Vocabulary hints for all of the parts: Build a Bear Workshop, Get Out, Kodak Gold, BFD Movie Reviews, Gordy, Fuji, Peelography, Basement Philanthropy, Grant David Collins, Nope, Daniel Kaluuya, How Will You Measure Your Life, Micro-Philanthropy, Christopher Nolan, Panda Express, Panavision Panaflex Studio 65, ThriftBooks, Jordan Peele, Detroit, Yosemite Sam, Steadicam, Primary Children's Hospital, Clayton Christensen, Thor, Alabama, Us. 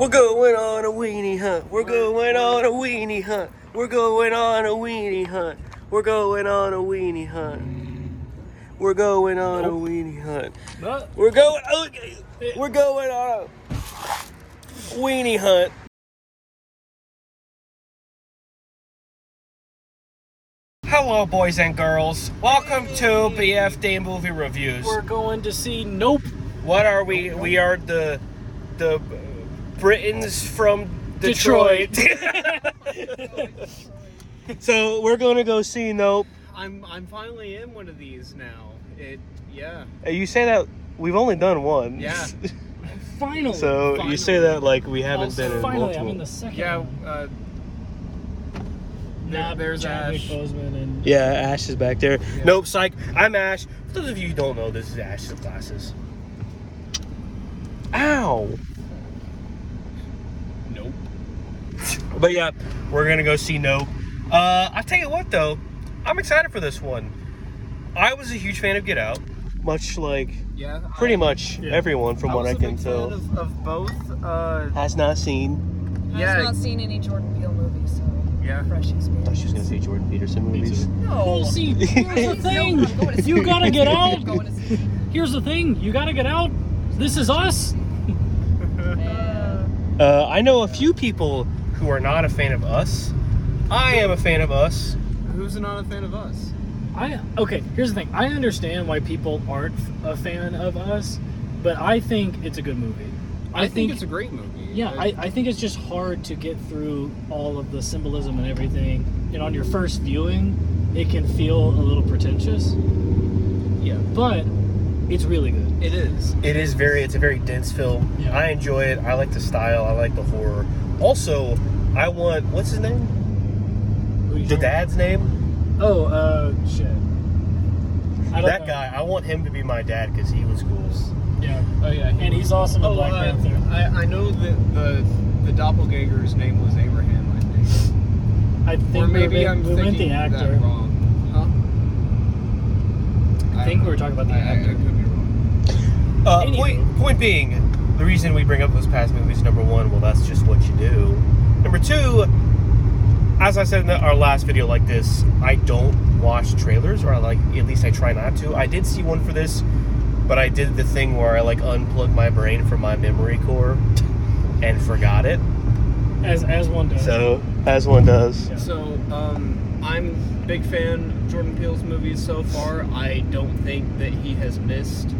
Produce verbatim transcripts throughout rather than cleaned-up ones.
We're going on a weenie hunt. We're going on a weenie hunt. We're going on a weenie hunt. We're going on a weenie hunt. We're going on nope. a weenie hunt. Nope. We're going. Okay. We're going on a weenie hunt. Hello, boys and girls. Welcome to B F D Movie Reviews. We're going to see Nope. What are we? We are the the. Britons from Detroit. Detroit. So we're gonna go see Nope. I'm I'm finally in one of these now. It yeah. You say that we've only done one. Yeah. Finally. So finally. You say that like we haven't also, been in finally, multiple. I'm in the second. Yeah. Uh, nah, there's Ash. And... Yeah, Ash is back there. Yeah. Nope, psych. I'm Ash. For those of you who don't know, this is Ash's glasses. Ow. But yeah, we're gonna go see Nope. Uh, I'll tell you what though, I'm excited for this one. I was a huge fan of Get Out, much like yeah, pretty I, much yeah. everyone from I what I can tell. Of, of both. Uh, has not seen. Yeah. Has not seen any Jordan Peele movies, so yeah. Fresh experience. I thought she was gonna say Jordan Peterson movies. No. We'll see. Here's the thing. No, to you gotta get out. To Here's the thing. You gotta get out. This is us. Yeah. Uh, I know a few people who are not a fan of Us. I am a fan of Us. Who's not a fan of Us? I okay, here's the thing. I understand why people aren't a fan of Us, but I think it's a good movie. I, I think, think it's a great movie. Yeah, I, I think it's just hard to get through all of the symbolism and everything. And on your first viewing, it can feel a little pretentious. Yeah. But it's really good. It is. It is very, it's a very dense film. Yeah. I enjoy it. I like the style. I like the horror. Also, I want, what's his name? The sure? dad's name? Oh, uh, shit. I don't that know. guy, I want him to be my dad because he was cool. Yeah, oh yeah. He and was. he's awesome in oh, Black uh, Panther. I, I know that the the doppelganger's name was Abraham, I think. I think or maybe we went, I'm we thinking the actor. that wrong. Huh? I, I think we were talking about the I, actor. I, I could be wrong. Uh, point, point being... The reason we bring up those past movies, number one, well, that's just what you do. Number two, as I said in our last video like this, I don't watch trailers, or I like, at least I try not to. I did see one for this, but I did the thing where I like unplugged my brain from my memory core and forgot it. As as one does. So, as one does. Yeah. So, um, I'm a big fan of Jordan Peele's movies so far. I don't think that he has missed,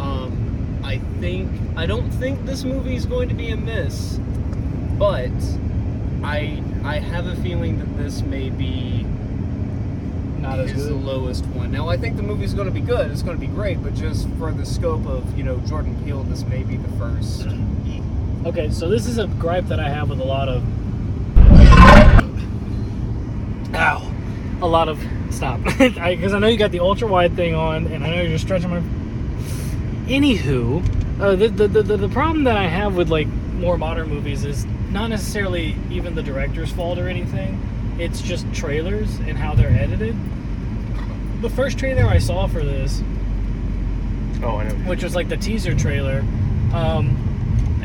um... I think I don't think this movie is going to be a miss, but I I have a feeling that this may be not as good. The lowest one. Now I think the movie's going to be good. It's going to be great, but just for the scope of you know Jordan Peele, this may be the first. Okay, so this is a gripe that I have with a lot of. Ow, a lot of stop because I, I know you got the ultra wide thing on, and I know you're stretching my. Anywho, uh, the, the the the problem that I have with like more modern movies is not necessarily even the director's fault or anything. It's just trailers and how they're edited. The first trailer I saw for this, oh, I know, which was like the teaser trailer, um,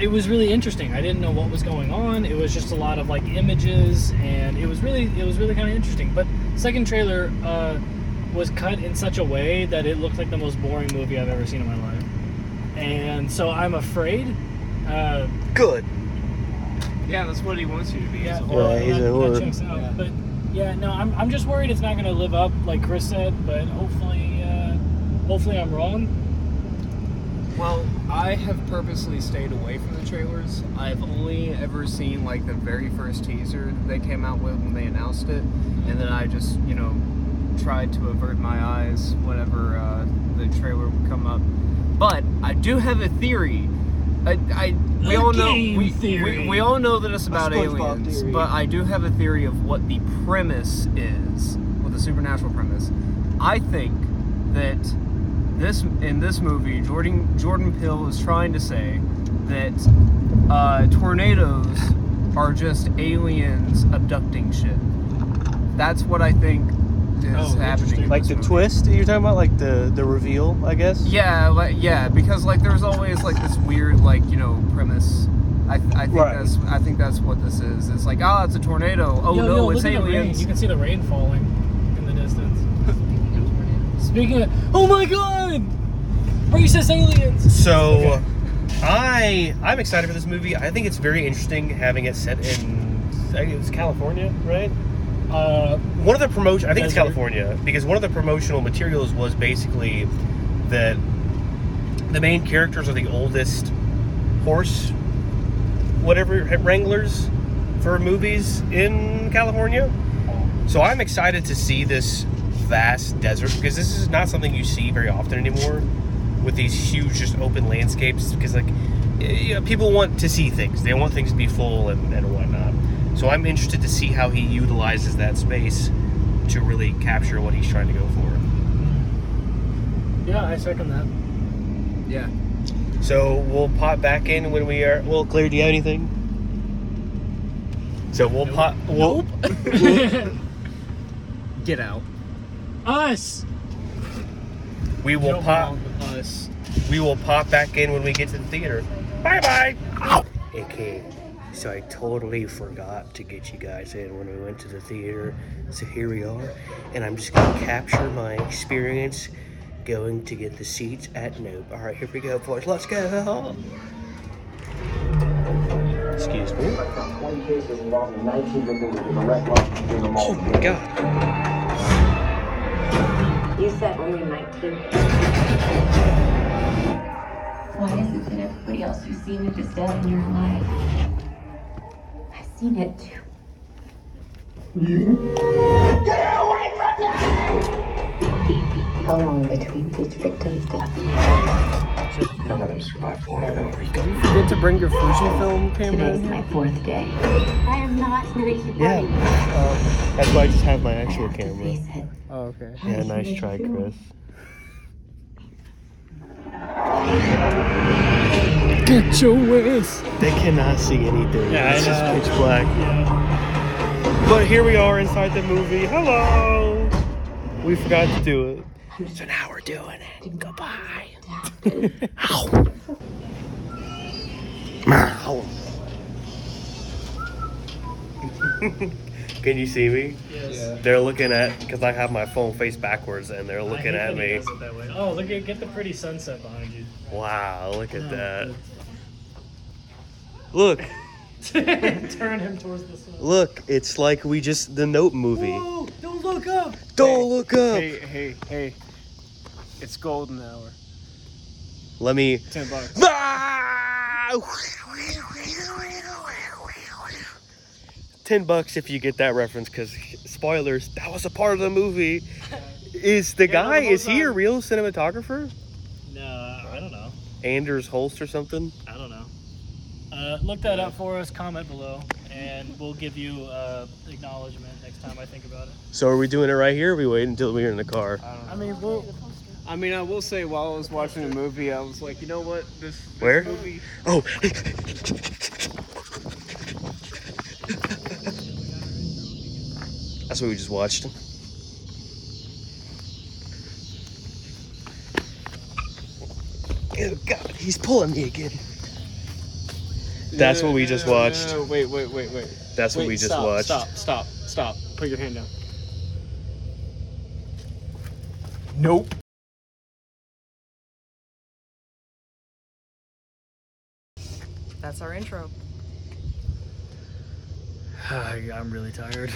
it was really interesting. I didn't know what was going on. It was just a lot of like images, and it was really it was really kind of interesting. But second trailer uh, was cut in such a way that it looked like the most boring movie I've ever seen in my life. And so I'm afraid. Uh, Good. Yeah, that's what he wants you to be. Yeah, yeah he's a horror. That checks out. Yeah. But yeah, no, I'm I'm just worried it's not going to live up, like Chris said. But hopefully, uh, hopefully I'm wrong. Well, I have purposely stayed away from the trailers. I've only ever seen like the very first teaser that they came out with when they announced it, and then I just you know tried to avert my eyes whenever uh, the trailer would come up. But I do have a theory. I, I we a all know we, we we all know that it's about aliens, but I do have a theory of what the premise is, what the supernatural premise. I think that this in this movie, Jordan Jordan Peele is trying to say that uh, tornadoes are just aliens abducting shit. That's what I think. Is oh, happening like the movie. Twist you're talking about, like the the reveal, I guess. Yeah, like yeah, because like there's always like this weird like you know premise I, th- I think right. that's I think that's what this is. It's like, ah, oh, it's a tornado. Oh yo, no, yo, it's aliens. You can see the rain falling in the distance. Speaking of tornadoes. Speaking of, oh my god, racist aliens. So, okay. I I'm excited for this movie. I think it's very interesting having it set in it was California, right? Uh, one of the promotion I think it's California because one of the promotional materials was basically that the main characters are the oldest horse, whatever, wranglers for movies in California. So I'm excited to see this vast desert because this is not something you see very often anymore with these huge just open landscapes because like you know, people want to see things. They want things to be full and, and whatnot. So I'm interested to see how he utilizes that space to really capture what he's trying to go for. Yeah, I second that. Yeah. So we'll pop back in when we are. Well, Claire, do you have anything? So we'll nope. pop. We'll, nope. we'll, Get Out. Us. We will Don't pop. Us. We will pop back in when we get to the theater. Bye bye. Okay. So I totally forgot to get you guys in when we went to the theater. So here we are, and I'm just gonna capture my experience going to get the seats at Nope. All right, here we go, boys. Let's go. Excuse me. Oh my god. You said only nineteen. Why is it that everybody else who's seen it is dead and you're alive? Seen it too. You? Get away from me! How long between each victim's death? None of them survived one of them. Don't you forget to bring your Fuji film camera? Today's my fourth day. I am not ready to die. Yeah. Um, that's why I just have my actual camera. Oh, okay. Yeah, nice try, Chris. Get your ass. They cannot see anything. Yeah, it's just pitch black. Yeah. But here we are inside the movie. Hello. We forgot to do it. So now we're doing it. Goodbye. Ow. Ow. Can you see me? Yes. Yeah. They're looking at because I have my phone face backwards, and they're looking at me. Oh, look at get the pretty sunset behind you. Wow, look at oh, that. Good. Look. Turn him towards the sun. Look, it's like we just the Nope movie. Whoa, don't look up. Don't hey, look up. Hey, hey, hey. It's golden hour. Let me. Ten bucks. Ah! Ten bucks if you get that reference, because spoilers. That was a part of the movie. Is the yeah, guy? The is he a real cinematographer? No, I don't know. Anders Holst or something? I don't know. Uh, look that up for us, comment below, and we'll give you uh, acknowledgement next time I think about it. So are we doing it right here, or are we waiting until we're in the car? I, I mean, we'll, I mean, I will say while I was watching the movie, I was like, you know what, this, this Where? movie... Oh! That's what we just watched. Oh god, he's pulling me again. That's no, what we no, just watched. No, no, wait, wait, wait, wait. That's wait, what we just stop, watched. Stop, stop, stop. Put your hand down. Nope. That's our intro. I'm really tired.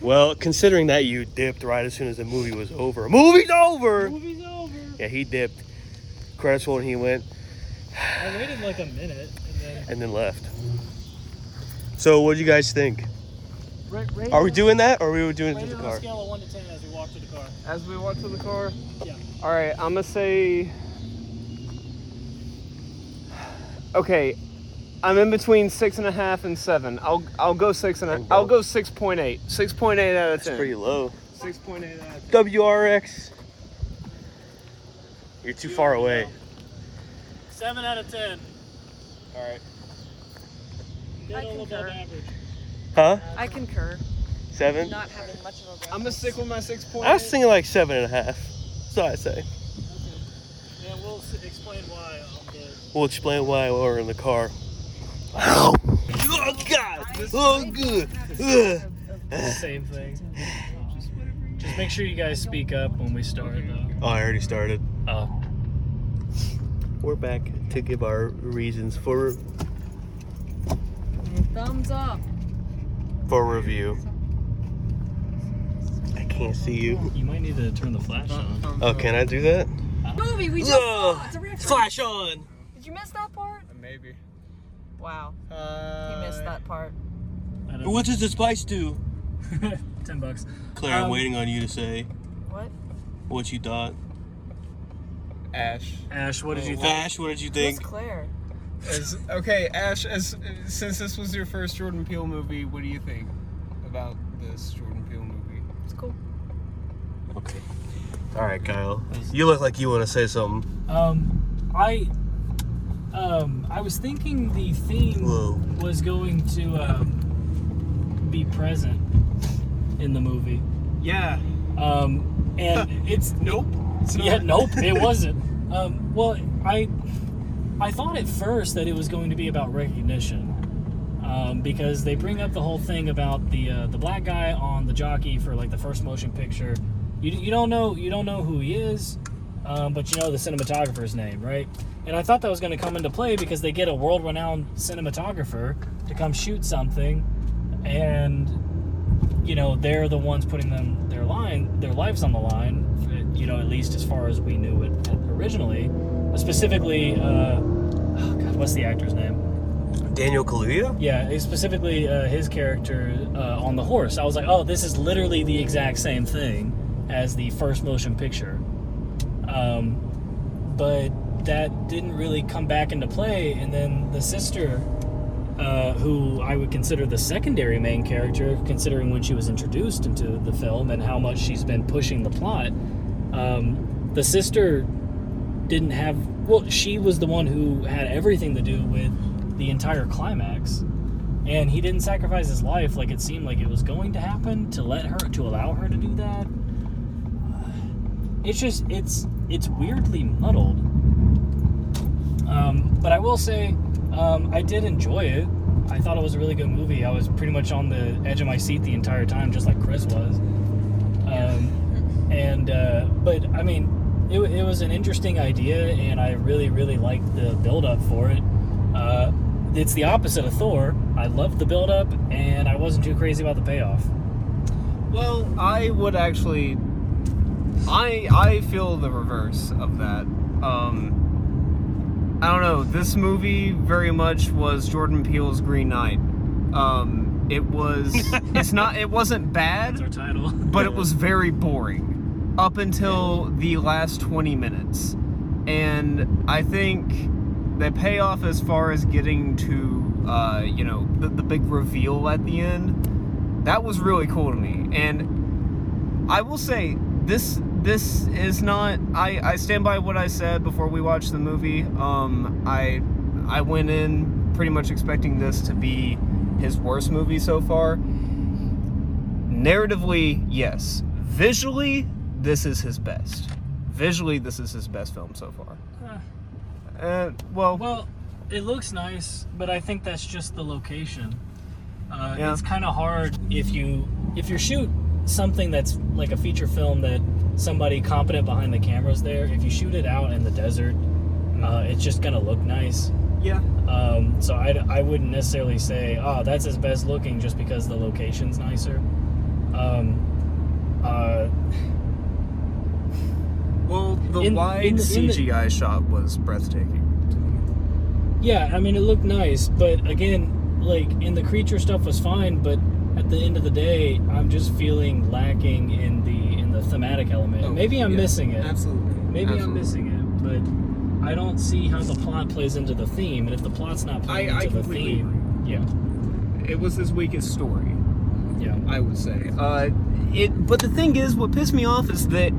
Well, considering that you dipped right as soon as the movie was over. Movie's over! Movie's over! Yeah, he dipped. Credits rolled and he went. I waited like a minute. And then left. So what do you guys think? Right, right are we doing that or are we doing it right to the car? On a scale of one to ten as we walk to the car. As we walk to the car? Yeah. Alright, I'm going to say... Okay, I'm in between six point five and seven. I'll I'll go six point eight. I'll go six point eight. six point eight out of ten. That's pretty low. six point eight out of ten. W R X. You're too Dude, far away. No. seven out of ten. Alright. I concur. Huh? I concur. Seven? Not having much of a breath. I'm gonna stick with my six point. I was thinking like seven and a half. That's what I say. Okay. And we'll explain why. We'll explain why while we're in the car. Oh, good. Same thing. Just make sure you guys speak up when we start, though. Oh, I already started. Oh. We're back to give our reasons for... Thumbs up. For review. I can't see you. You might need to turn the flash on. Oh, can I do that? Movie we just oh, saw. It's a reference. Flash on. Did you miss that part? Maybe. Wow. Uh, he missed that part. What does the spice do? Ten bucks. Claire, um, I'm waiting on you to say. What? What you thought. Ash. Ash, what did oh, you think? Ash, what did you think? Who's Claire? As, okay, Ash, as, since this was your first Jordan Peele movie, what do you think about this Jordan Peele movie? It's cool. Okay. Alright, Kyle. You look like you want to say something. Um, I... Um, I was thinking the theme Whoa. was going to um, be present in the movie. Yeah. Um, and it's... Nope. It's not. Yeah, nope, it wasn't. Um, well, I... I thought at first that it was going to be about recognition, um, because they bring up the whole thing about the uh, the black guy on the jockey for like the first motion picture. You you don't know you don't know who he is, um, but you know the cinematographer's name, right? And I thought that was going to come into play because they get a world-renowned cinematographer to come shoot something, and you know they're the ones putting them their line their lives on the line. You know, at least as far as we knew it originally. Specifically, uh, oh God, what's the actor's name? Daniel Kaluuya? Yeah, specifically uh, his character uh, on the horse. I was like, oh, this is literally the exact same thing as the first motion picture. Um, but that didn't really come back into play. And then the sister, uh, who I would consider the secondary main character, considering when she was introduced into the film and how much she's been pushing the plot, um, the sister... didn't have well she was the one who had everything to do with the entire climax, and he didn't sacrifice his life like it seemed like it was going to happen to let her to allow her to do that. It's just it's it's weirdly muddled, um but I will say um I did enjoy it. I thought it was a really good movie. I was pretty much on the edge of my seat the entire time, just like Chris was. um and uh but I mean, It, it was an interesting idea, and I really, really liked the build-up for it. Uh, it's the opposite of Thor. I loved the build-up, and I wasn't too crazy about the payoff. Well, I would actually... I I feel the reverse of that. Um, I don't know. This movie very much was Jordan Peele's Green Knight. Um, it was... it's not. It wasn't bad, that's our title. But it was very boring. Up until the last twenty minutes. And I think they pay off as far as getting to, uh, you know, the, the big reveal at the end. That was really cool to me. And I will say, this this is not... I, I stand by what I said before we watched the movie. Um, I, I went in pretty much expecting this to be his worst movie so far. Narratively, yes. Visually... This is his best. Visually, this is his best film so far. Huh. Uh, well, well, it looks nice, but I think that's just the location. Uh, yeah. It's kind of hard if you if you shoot something that's like a feature film that somebody competent behind the camera's there. If you shoot it out in the desert, uh, it's just gonna look nice. Yeah. Um, so I I wouldn't necessarily say, oh, that's his best looking just because the location's nicer. Um, uh. Well, the in, wide in the, C G I the, shot was breathtaking. Yeah, I mean, it looked nice, but again, like, in the creature stuff was fine, but at the end of the day, I'm just feeling lacking in the in the thematic element. Oh, Maybe I'm yeah, missing it. Absolutely. Maybe absolutely. I'm missing it, but I don't see how the plot plays into the theme, and if the plot's not playing I, into I the theme... Agree. Yeah. It was his weakest story. Yeah. I would say. Uh, it. But the thing is, what pissed me off is that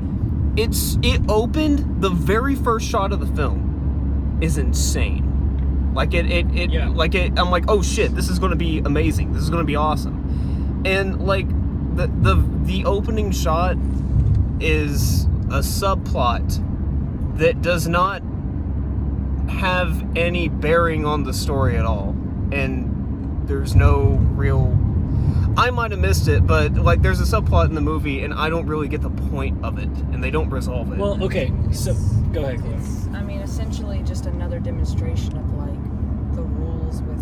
It's it opened the very first shot of the film is insane. Like it it, it yeah. like it I'm like, oh shit, this is gonna be amazing. This is gonna be awesome. And like the the the opening shot is a subplot that does not have any bearing on the story at all. And there's no real... I might have missed it, but, like, there's a subplot in the movie, and I don't really get the point of it, and they don't resolve it. Well, okay, so, go ahead, Claire. It's, I mean, essentially just another demonstration of, like, the rules with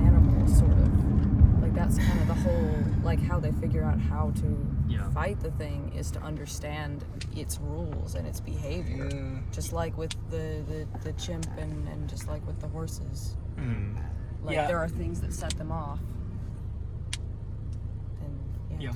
animals, sort of. Like, that's kind of the whole, like, how they figure out how to yeah. fight the thing is to understand its rules and its behavior. Yeah. Just like with the, the, the chimp and, and just like with the horses. Mm. Like, yeah. there are things that set them off. Yeah,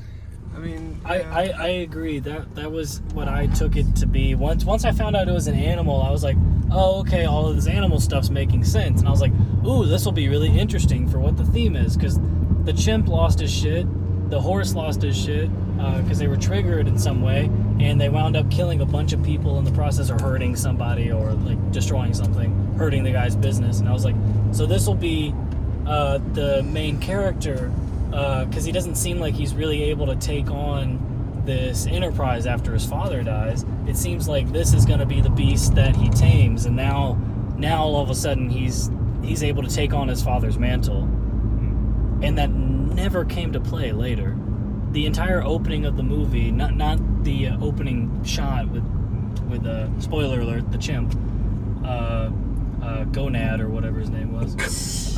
I mean, yeah. I, I, I agree. That that was what I took it to be. Once once I found out it was an animal, I was like, oh, okay, all of this animal stuff's making sense. And I was like, ooh, this will be really interesting for what the theme is. Because the chimp lost his shit, the horse lost his shit, because uh, they were triggered in some way, and they wound up killing a bunch of people in the process, or hurting somebody, or like destroying something, hurting the guy's business. And I was like, so this will be uh, the main character. Because uh, he doesn't seem like he's really able to take on this enterprise after his father dies. It seems like this is going to be the beast that he tames, and now, now all of a sudden he's he's able to take on his father's mantle, and that never came to play later. The entire opening of the movie, not not the opening shot with with a uh, spoiler alert, the chimp. Uh, Uh, Gonad or whatever his name was.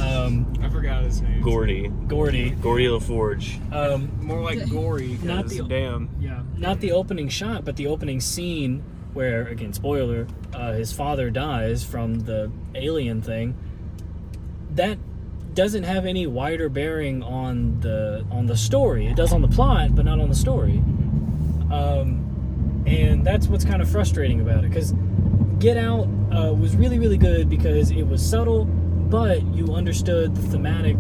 Um, I forgot his name. Gordy. Gordy. Gordy LaForge. Um, More like Gory. Not the damn. Yeah. Not the opening shot, but the opening scene where, again, spoiler, uh, his father dies from the alien thing. That doesn't have any wider bearing on the on the story. It does on the plot, but not on the story. Um, and that's what's kind of frustrating about it, because Get Out uh, was really, really good because it was subtle, but you understood the thematic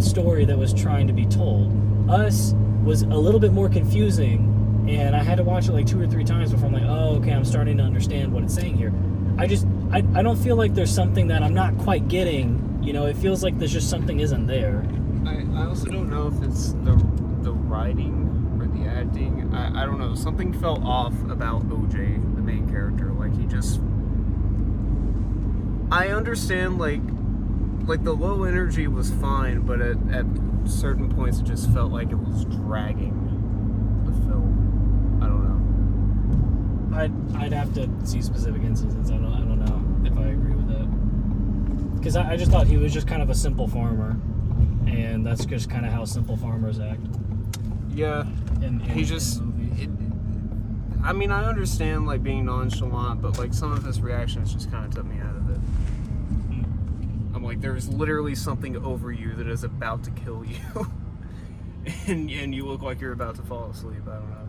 story that was trying to be told. Us was a little bit more confusing, and I had to watch it like two or three times before I'm like, oh, okay, I'm starting to understand what it's saying here. I just, I, I don't feel like there's something that I'm not quite getting. You know, it feels like there's just something isn't there. I, I also don't know if it's the the writing or the acting. I, I don't know. Something felt off about O J, the main character. Like, he just... I understand, like, like the low energy was fine, but at, at certain points it just felt like it was dragging the film. I don't know. I'd, I'd have to see specific instances. I don't, I don't know if I agree with that. Because I, I just thought he was just kind of a simple farmer, and that's just kind of how simple farmers act. Yeah. In, in, he just... It, I mean, I understand, like, being nonchalant, but, like, some of his reactions just kind of took me out of it. I'm like, there's literally something over you that is about to kill you. and and you look like you're about to fall asleep. I don't know.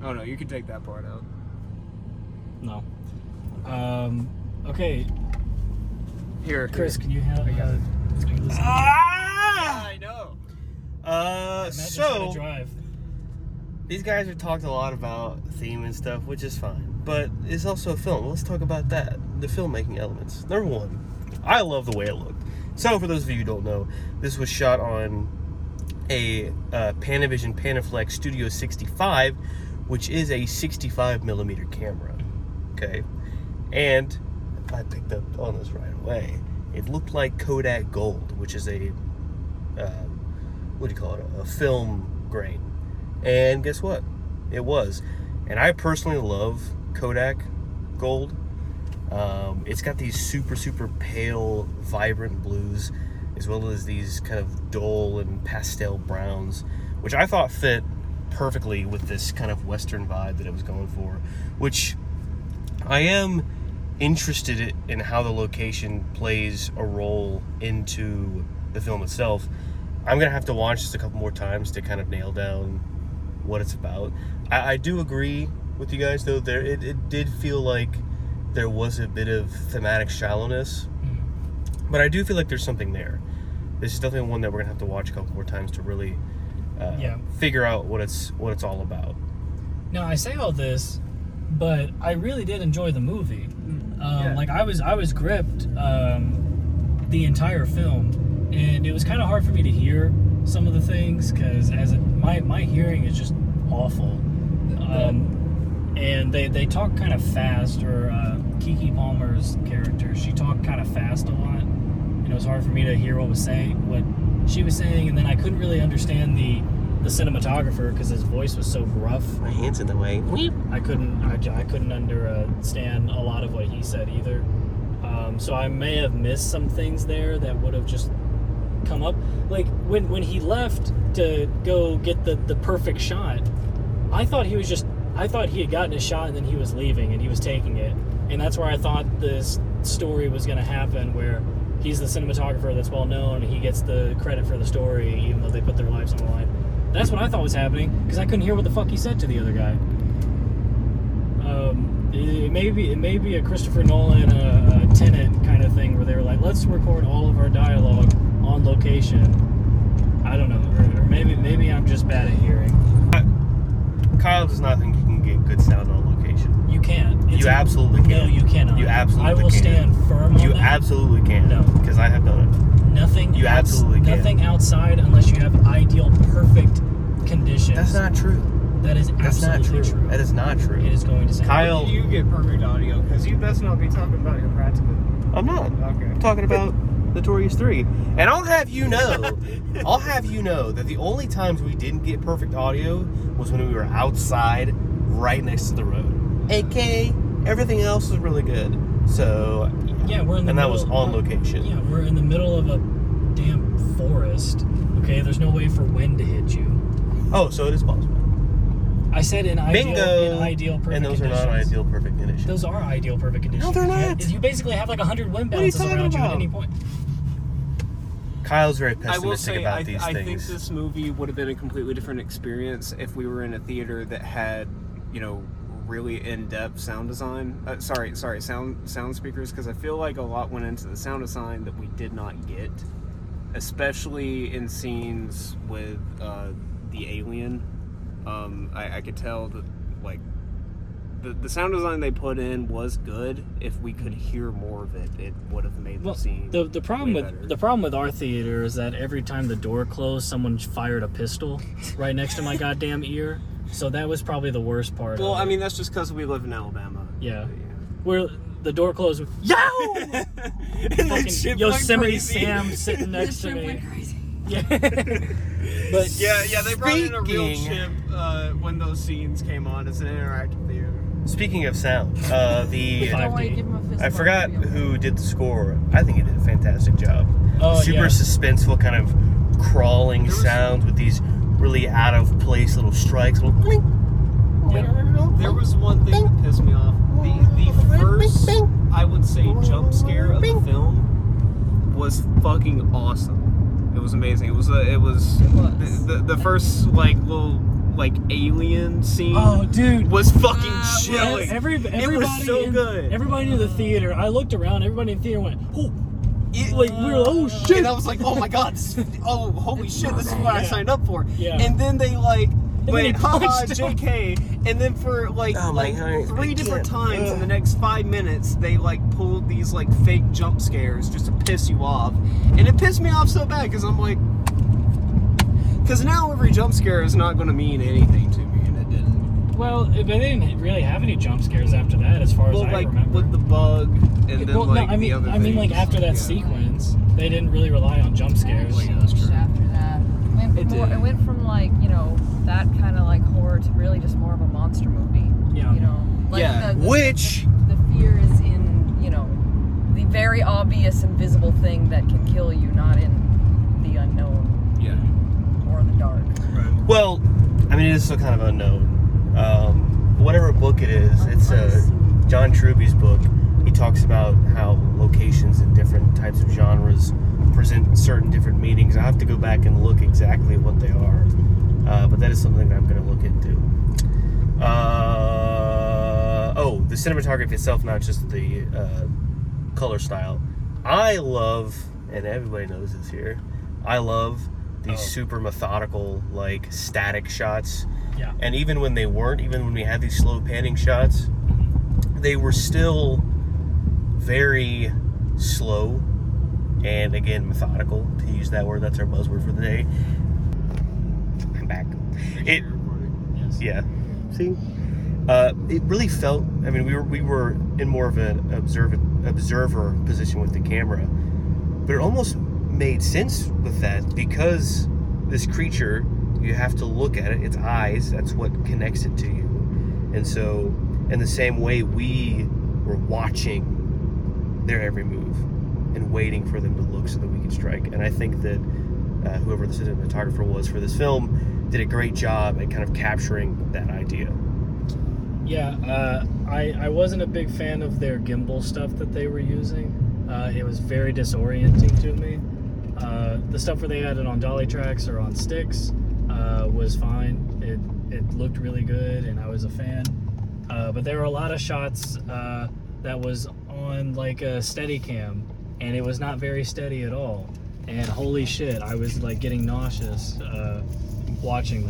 I don't know. You can take that part out. No. Um, okay. Here. Chris, can you have... I got it. Ah! I know. Uh, so... Drive. These guys have talked a lot about theme and stuff, which is fine. But it's also a film. Let's talk about that. The filmmaking elements. Number one, I love the way it looked. So, for those of you who don't know, this was shot on a uh, Panavision Panaflex Studio sixty-five, which is a sixty-five millimeter camera. Okay? And I picked up on this right away. It looked like Kodak Gold, which is a, uh, what do you call it? A film grain. And guess what? It was. And I personally love Kodak Gold. Um, it's got these super, super pale, vibrant blues, as well as these kind of dull and pastel browns, which I thought fit perfectly with this kind of Western vibe that it was going for, which I am interested in how the location plays a role into the film itself. I'm going to have to watch this a couple more times to kind of nail down what it's about. I, I do agree with you guys, though. There, it, it did feel like there was a bit of thematic shallowness, but I do feel like there's something there. This is definitely one that we're gonna have to watch a couple more times to really uh, yeah. figure out what it's what it's all about. Now, I say all this, but I really did enjoy the movie. Um, yeah. Like I was, I was gripped um, the entire film, and it was kind of hard for me to hear some of the things, because as a, my my hearing is just awful, um, and they they talk kind of fast. Or uh, Keke Palmer's character, she talked kind of fast a lot, and it was hard for me to hear what was saying, what she was saying, and then I couldn't really understand the the cinematographer because his voice was so rough. My hand's in the way. Weep. I couldn't I, I couldn't understand a lot of what he said either. Um, so I may have missed some things there that would have just come up. Like when when he left to go get the the perfect shot, I thought he was just I thought he had gotten a shot and then he was leaving and he was taking it. And that's where I thought this story was going to happen, where he's the cinematographer that's well known and he gets the credit for the story even though they put their lives on the line. That's what I thought was happening, because I couldn't hear what the fuck he said to the other guy. Um, it, it, may be, it may be a Christopher Nolan uh, uh, Tenet kind of thing, where they were like, let's record all of our dialogue on location. I don't know, or, or maybe maybe I'm just bad at hearing. Kyle does not think you can get good sound on location. You can. It's you a, absolutely can. No, you cannot. You absolutely can. I will can. stand firm on you that. You absolutely can. No. Because I have done it. Nothing you outs- absolutely can. Nothing outside unless you have ideal, perfect conditions. That's not true. That is That's absolutely not true. true. That is not true. It is going to sound. Kyle, you get perfect audio, because you best not be talking about your practical. I'm not. Okay. I'm talking about Notorious three. And I'll have you know, I'll have you know that the only times we didn't get perfect audio was when we were outside, right next to the road. A K A everything else was really good. So. Yeah, we're in the and middle, that was on location. Yeah, we're in the middle of a damn forest. Okay, there's no way for wind to hit you. Oh, so it is possible. I said in ideal, in ideal perfect conditions. And those conditions. Are not ideal perfect conditions. Those are ideal perfect conditions. No, they're not. You basically have like one hundred wind bounces around about? you at any point. Kyle's very pessimistic I will say, about I, these I things. I think this movie would have been a completely different experience if we were in a theater that had, you know, really in-depth sound design. Uh, sorry, sorry, sound sound speakers, because I feel like a lot went into the sound design that we did not get, especially in scenes with uh, the alien. Um, I, I could tell that like the the sound design they put in was good. If we could hear more of it, it would have made well, the scene. The the problem with better. the problem with our theater is that every time the door closed, someone fired a pistol right next to my goddamn ear. So that was probably the worst part. Well, of it. I mean, that's just because we live in Alabama. Yeah. yeah. Where the door closed with, yo! Fucking Yosemite Sam sitting next to me. Went crazy. Yeah. but yeah, yeah, they brought speaking, in a real ship uh, when those scenes came on as an interactive theater. Speaking of sound, uh, the I forgot who did the score. I think he did a fantastic job. Oh, Super yeah. suspenseful, kind of crawling sounds with these really out of place little strikes. Little blink. Yep. There was one thing that pissed me off. The the first, I would say, jump scare of the film was fucking awesome. It was amazing. It was uh, it was the, the the first like little like alien scene. Oh, dude, was fucking uh, chilling. Every, everybody it was so in, good. Everybody in the theater. I looked around. Everybody in the theater went, oh. It, like we were like, oh shit! And I was like, oh my god! This is, oh holy shit! This is what yeah. I signed up for. Yeah. And then they like went haha J K. And then for like oh like God, three different times Ugh. in the next five minutes, they like pulled these like fake jump scares just to piss you off. And it pissed me off so bad because I'm like, because now every jump scare is not going to mean anything to me, and it didn't. Well, they didn't really have any jump scares after that, as far well, as I like, remember. With the bug. And then, well, like, no, I mean, I mean, like after that yeah. sequence, they didn't really rely on jump scares. It changed after that. It went, it, more, it went from like you know that kind of like horror to really just more of a monster movie. Yeah. You know, like yeah. The, the, Which the, the fear is in you know the very obvious invisible thing that can kill you, not in the unknown. Yeah. Or the dark. Right. Well, I mean, it is still kind of unknown. Um, whatever book it is, Un- it's a uh, John Truby's book. He talks about how locations and different types of genres present certain different meanings. I have to go back and look exactly what they are, uh, but that is something that I'm going to look into. Uh, oh, the cinematography itself, not just the uh, color style. I love, and everybody knows this here, I love these oh. super methodical, like, static shots. Yeah. And even when they weren't, even when we had these slow panning shots, they were still very slow and again methodical, to use that word. That's our buzzword for the day. I'm back. It, yes. yeah. See, uh, it really felt. I mean, we were we were in more of an observant observer position with the camera, But it almost made sense with that, because this creature, you have to look at it, its eyes, that's what connects it to you. And so, in the same way, we were watching their every move and waiting for them to look so that we could strike. And I think that uh, whoever the cinematographer was for this film did a great job at kind of capturing that idea. Yeah, uh, I, I wasn't a big fan of their gimbal stuff that they were using. Uh, it was very disorienting to me. Uh, the stuff where they had it on dolly tracks or on sticks uh, was fine. It it looked really good, and I was a fan. Uh, but there were a lot of shots uh, that was on like a Steadicam, and it was not very steady at all. And holy shit, I was like getting nauseous uh, watching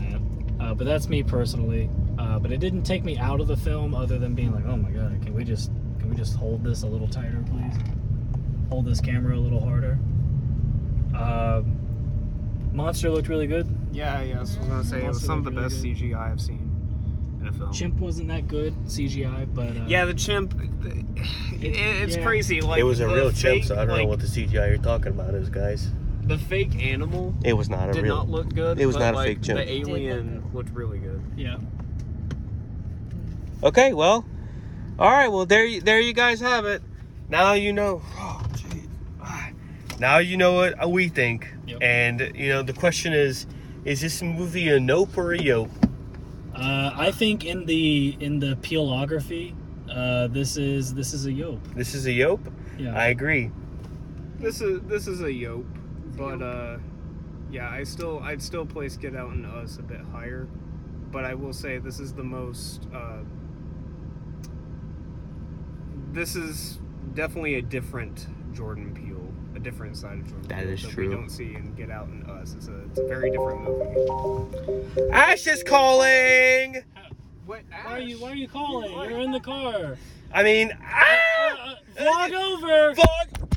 that. Uh, but that's me personally. Uh, but it didn't take me out of the film, other than being like, oh my god, can we just can we just hold this a little tighter, please? Hold this camera a little harder. Uh, Monster looked really good. Yeah, yeah, I was gonna say Monster, it was some of the really best good C G I I've seen in a film. Chimp wasn't that good C G I, but uh, yeah, the chimp, it, it, it's yeah. crazy. Like, it was a real fake chimp, so I don't like, know what the C G I you're talking about is, guys. The fake animal. It was not a did real. Did not look good. It was but not a like, fake chimp. The alien look looked really good. Yeah. Okay, well, all right, well there, you, there you guys have it. Now you know. Oh, geez. Now you know what we think. Yep. And, you know, the question is, is this movie a nope or a yope? Uh, I think in the in the Peelography, uh, this is this is a yope. This is a yope. Yeah, I agree. This is this is a yope, but uh, yeah, I still I'd still place Get Out and Us a bit higher, but I will say this is the most. Uh, This is definitely a different Jordan Peele, a different side of Jordan Peele. That is true. That we don't see in Get Out and Us. It's a, it's a very different movie. Ash is calling! Uh, what, Ash? Why are you, why are you calling? You're in the car. I mean, ah! Uh, uh, vlog over! Vlog!